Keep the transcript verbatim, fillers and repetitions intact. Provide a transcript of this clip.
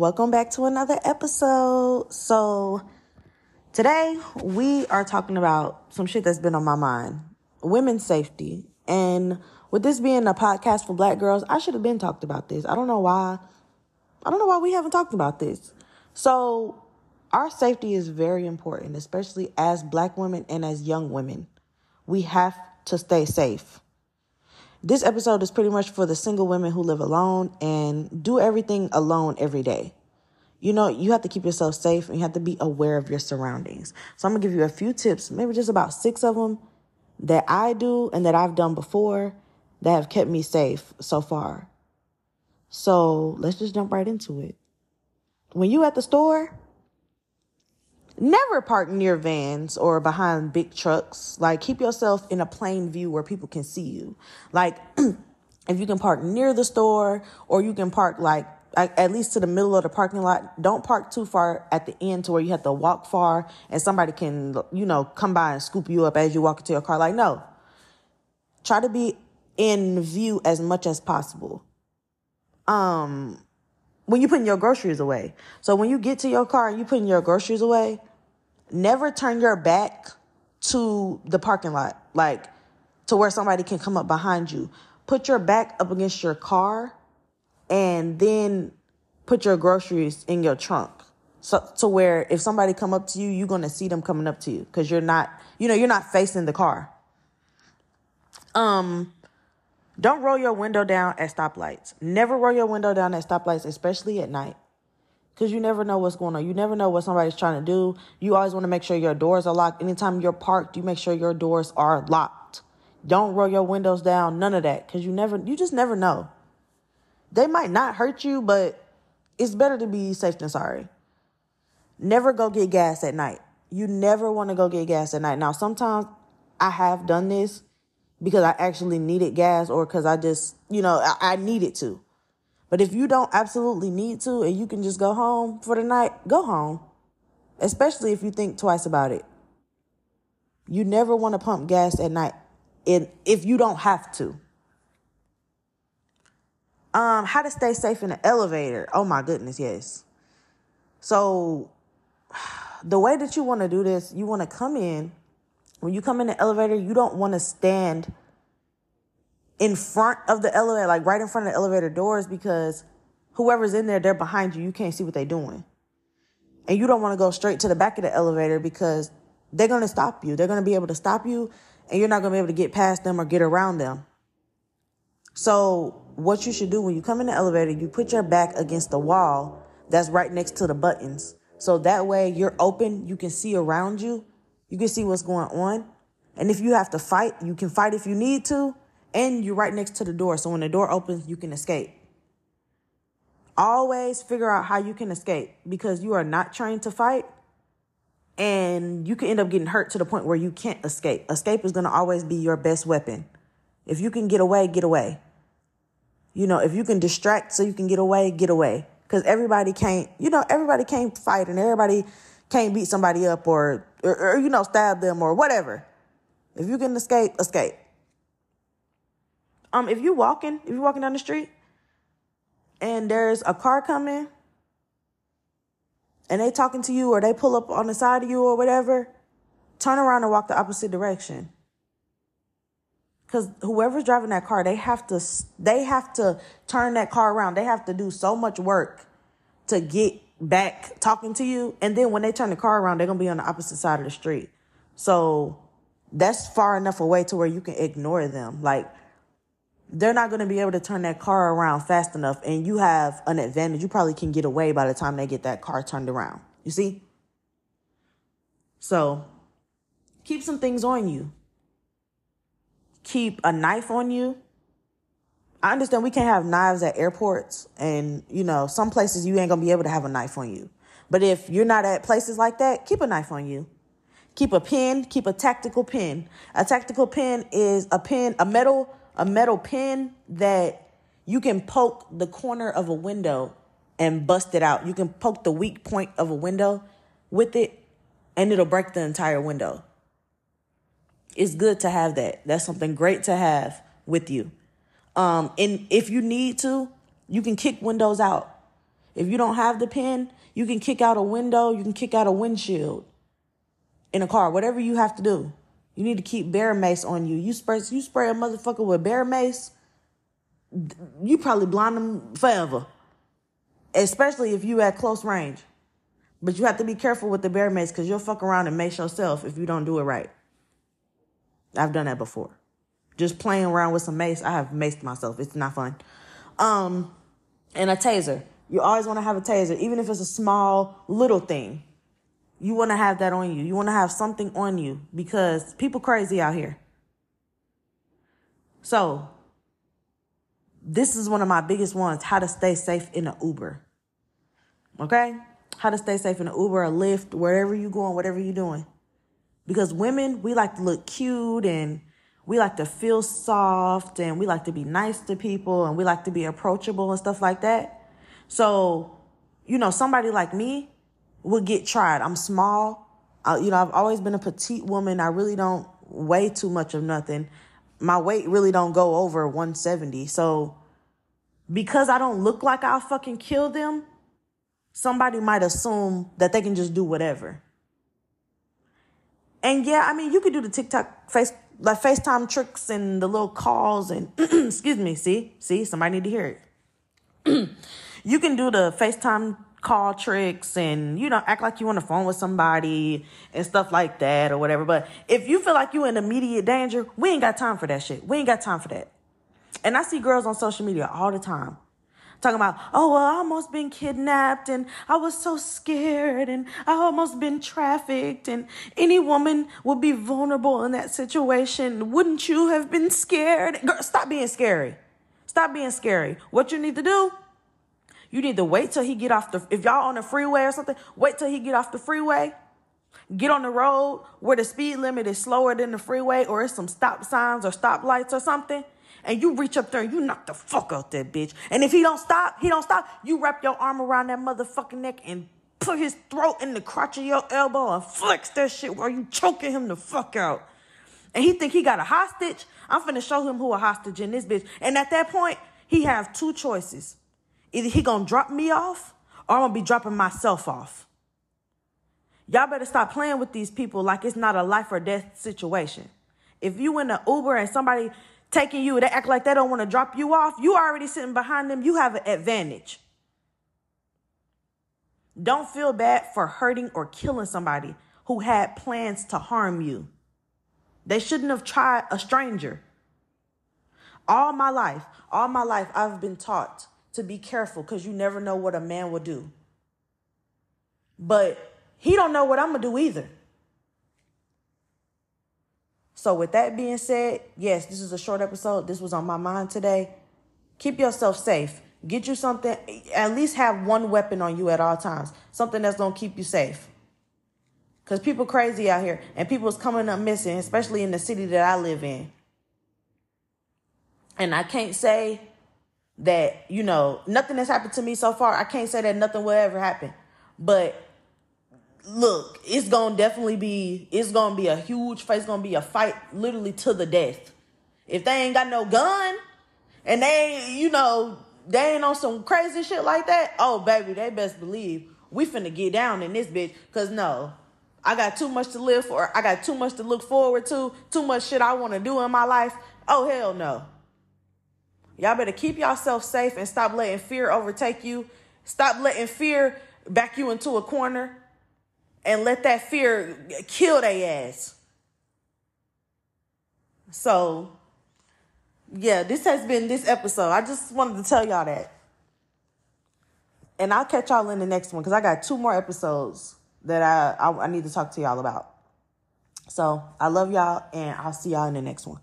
Welcome back to another episode. So today we are talking about some shit that's been on my mind, women's safety. And with this being a podcast for Black girls, I should have been talked about this. I don't know why. I don't know why we haven't talked about this. So our safety is very important, especially as Black women and as young women. We have to stay safe. This episode is pretty much for the single women who live alone and do everything alone every day. You know, you have to keep yourself safe and you have to be aware of your surroundings. So I'm going to give you a few tips, maybe just about six of them that I do and that I've done before that have kept me safe so far. So let's just jump right into it. When you at the store, never park near vans or behind big trucks. Like, keep yourself in a plain view where people can see you. Like, if you can park near the store or you can park, like, at least to the middle of the parking lot, don't park too far at the end to where you have to walk far and somebody can, you know, come by and scoop you up as you walk into your car. Like, no. Try to be in view as much as possible. Um, when you're putting your groceries away. So when you get to your car and you're putting your groceries away, never turn your back to the parking lot, like to where somebody can come up behind you. Put your back up against your car and then put your groceries in your trunk. So to where if somebody come up to you, you're going to see them coming up to you because you're not, you know, you're not facing the car. Um, don't roll your window down at stoplights. Never roll your window down at stoplights, especially at night. Because you never know what's going on. You never know what somebody's trying to do. You always want to make sure your doors are locked. Anytime you're parked, you make sure your doors are locked. Don't roll your windows down. None of that. Because you never, you just never know. They might not hurt you, but it's better to be safe than sorry. Never go get gas at night. You never want to go get gas at night. Now, sometimes I have done this because I actually needed gas or because I just, you know, I, I needed to. But if you don't absolutely need to and you can just go home for the night, go home, especially if you think twice about it. You never want to pump gas at night if you don't have to. Um, how to stay safe in an elevator. Oh, my goodness, yes. So the way that you want to do this, you want to come in. When you come in the elevator, you don't want to stand in front of the elevator, like right in front of the elevator doors, because whoever's in there, they're behind you. You can't see what they're doing. And you don't want to go straight to the back of the elevator because they're going to stop you. They're going to be able to stop you and you're not going to be able to get past them or get around them. So what you should do when you come in the elevator, you put your back against the wall that's right next to the buttons. So that way you're open. You can see around you. You can see what's going on. And if you have to fight, you can fight if you need to. And you're right next to the door. So when the door opens, you can escape. Always figure out how you can escape because you are not trained to fight. And you can end up getting hurt to the point where you can't escape. Escape is going to always be your best weapon. If you can get away, get away. You know, if you can distract so you can get away, get away. Because everybody can't, you know, everybody can't fight and everybody can't beat somebody up or, or, or you know, stab them or whatever. If you can escape, escape. Um, if you're walking, if you're walking down the street and there's a car coming and they talking to you or they pull up on the side of you or whatever, turn around and walk the opposite direction. Because whoever's driving that car, they have to they have to turn that car around. They have to do so much work to get back talking to you. And then when they turn the car around, they're going to be on the opposite side of the street. So that's far enough away to where you can ignore them. Like, they're not going to be able to turn that car around fast enough, and you have an advantage. You probably can get away by the time they get that car turned around. You see? So keep some things on you. Keep a knife on you. I understand we can't have knives at airports, and, you know, some places you ain't going to be able to have a knife on you. But if you're not at places like that, keep a knife on you. Keep a pen. Keep a tactical pen. A tactical pen is a pen, a metal pen. A metal pen that you can poke the corner of a window and bust it out. You can poke the weak point of a window with it, and it'll break the entire window. It's good to have that. That's something great to have with you. Um, and if you need to, you can kick windows out. If you don't have the pin, you can kick out a window, you can kick out a windshield in a car, whatever you have to do. You need to keep bear mace on you. You spray, you spray a motherfucker with bear mace, you probably blind them forever, especially if you at close range. But you have to be careful with the bear mace because you'll fuck around and mace yourself if you don't do it right. I've done that before. Just playing around with some mace, I have maced myself. It's not fun. Um, and a taser. You always want to have a taser, even if it's a small little thing. You want to have that on you. You want to have something on you because people crazy out here. So this is one of my biggest ones, how to stay safe in an Uber. Okay? How to stay safe in an Uber or Lyft, wherever you're going, whatever you're doing. Because women, we like to look cute and we like to feel soft and we like to be nice to people and we like to be approachable and stuff like that. So, you know, somebody like me will get tried. I'm small. I, you know, I've always been a petite woman. I really don't weigh too much of nothing. My weight really don't go over one seventy. So because I don't look like I'll fucking kill them, somebody might assume that they can just do whatever. And yeah, I mean, you could do the TikTok face, like FaceTime tricks and the little calls and excuse me. See, see, somebody need to hear it. You can do the FaceTime call tricks and, you know, act like you on the phone with somebody and stuff like that or whatever. But if you feel like you in immediate danger, we ain't got time for that shit. We ain't got time for that. And I see girls on social media all the time talking about, oh, well, I almost been kidnapped and I was so scared and I almost been trafficked and any woman would be vulnerable in that situation. Wouldn't you have been scared? Girl, stop being scary. Stop being scary. What you need to do? You need to wait till he get off the, if y'all on the freeway or something, wait till he get off the freeway, get on the road where the speed limit is slower than the freeway or it's some stop signs or stop lights or something. And you reach up there and you knock the fuck out that bitch. And if he don't stop, he don't stop. You wrap your arm around that motherfucking neck and put his throat in the crotch of your elbow and flex that shit while you choking him the fuck out. And he think he got a hostage. I'm finna show him who a hostage in this bitch. And at that point, he have two choices. Either he gonna drop me off or I'm gonna be dropping myself off. Y'all better stop playing with these people like it's not a life or death situation. If you in an Uber and somebody taking you, they act like they don't want to drop you off, you already sitting behind them. You have an advantage. Don't feel bad for hurting or killing somebody who had plans to harm you. They shouldn't have tried a stranger. All my life, all my life, I've been taught to be careful because you never know what a man will do. But he don't know what I'm going to do either. So with that being said, yes, this is a short episode. This was on my mind today. Keep yourself safe. Get you something. At least have one weapon on you at all times. Something that's going to keep you safe. Because people crazy out here. And people's coming up missing, especially in the city that I live in. And I can't say that, you know, nothing has happened to me so far. I can't say that nothing will ever happen. But look, it's going to definitely be, it's going to be a huge fight. It's going to be a fight literally to the death. If they ain't got no gun and they, you know, they ain't on some crazy shit like that. Oh, baby, they best believe we finna get down in this bitch. Because no, I got too much to live for. I got too much to look forward to. Too much shit I want to do in my life. Oh, hell no. Y'all better keep yourself safe and stop letting fear overtake you. Stop letting fear back you into a corner. And let that fear kill their ass. So, yeah, this has been this episode. I just wanted to tell y'all that. And I'll catch y'all in the next one because I got two more episodes that I, I, I need to talk to y'all about. So, I love y'all and I'll see y'all in the next one.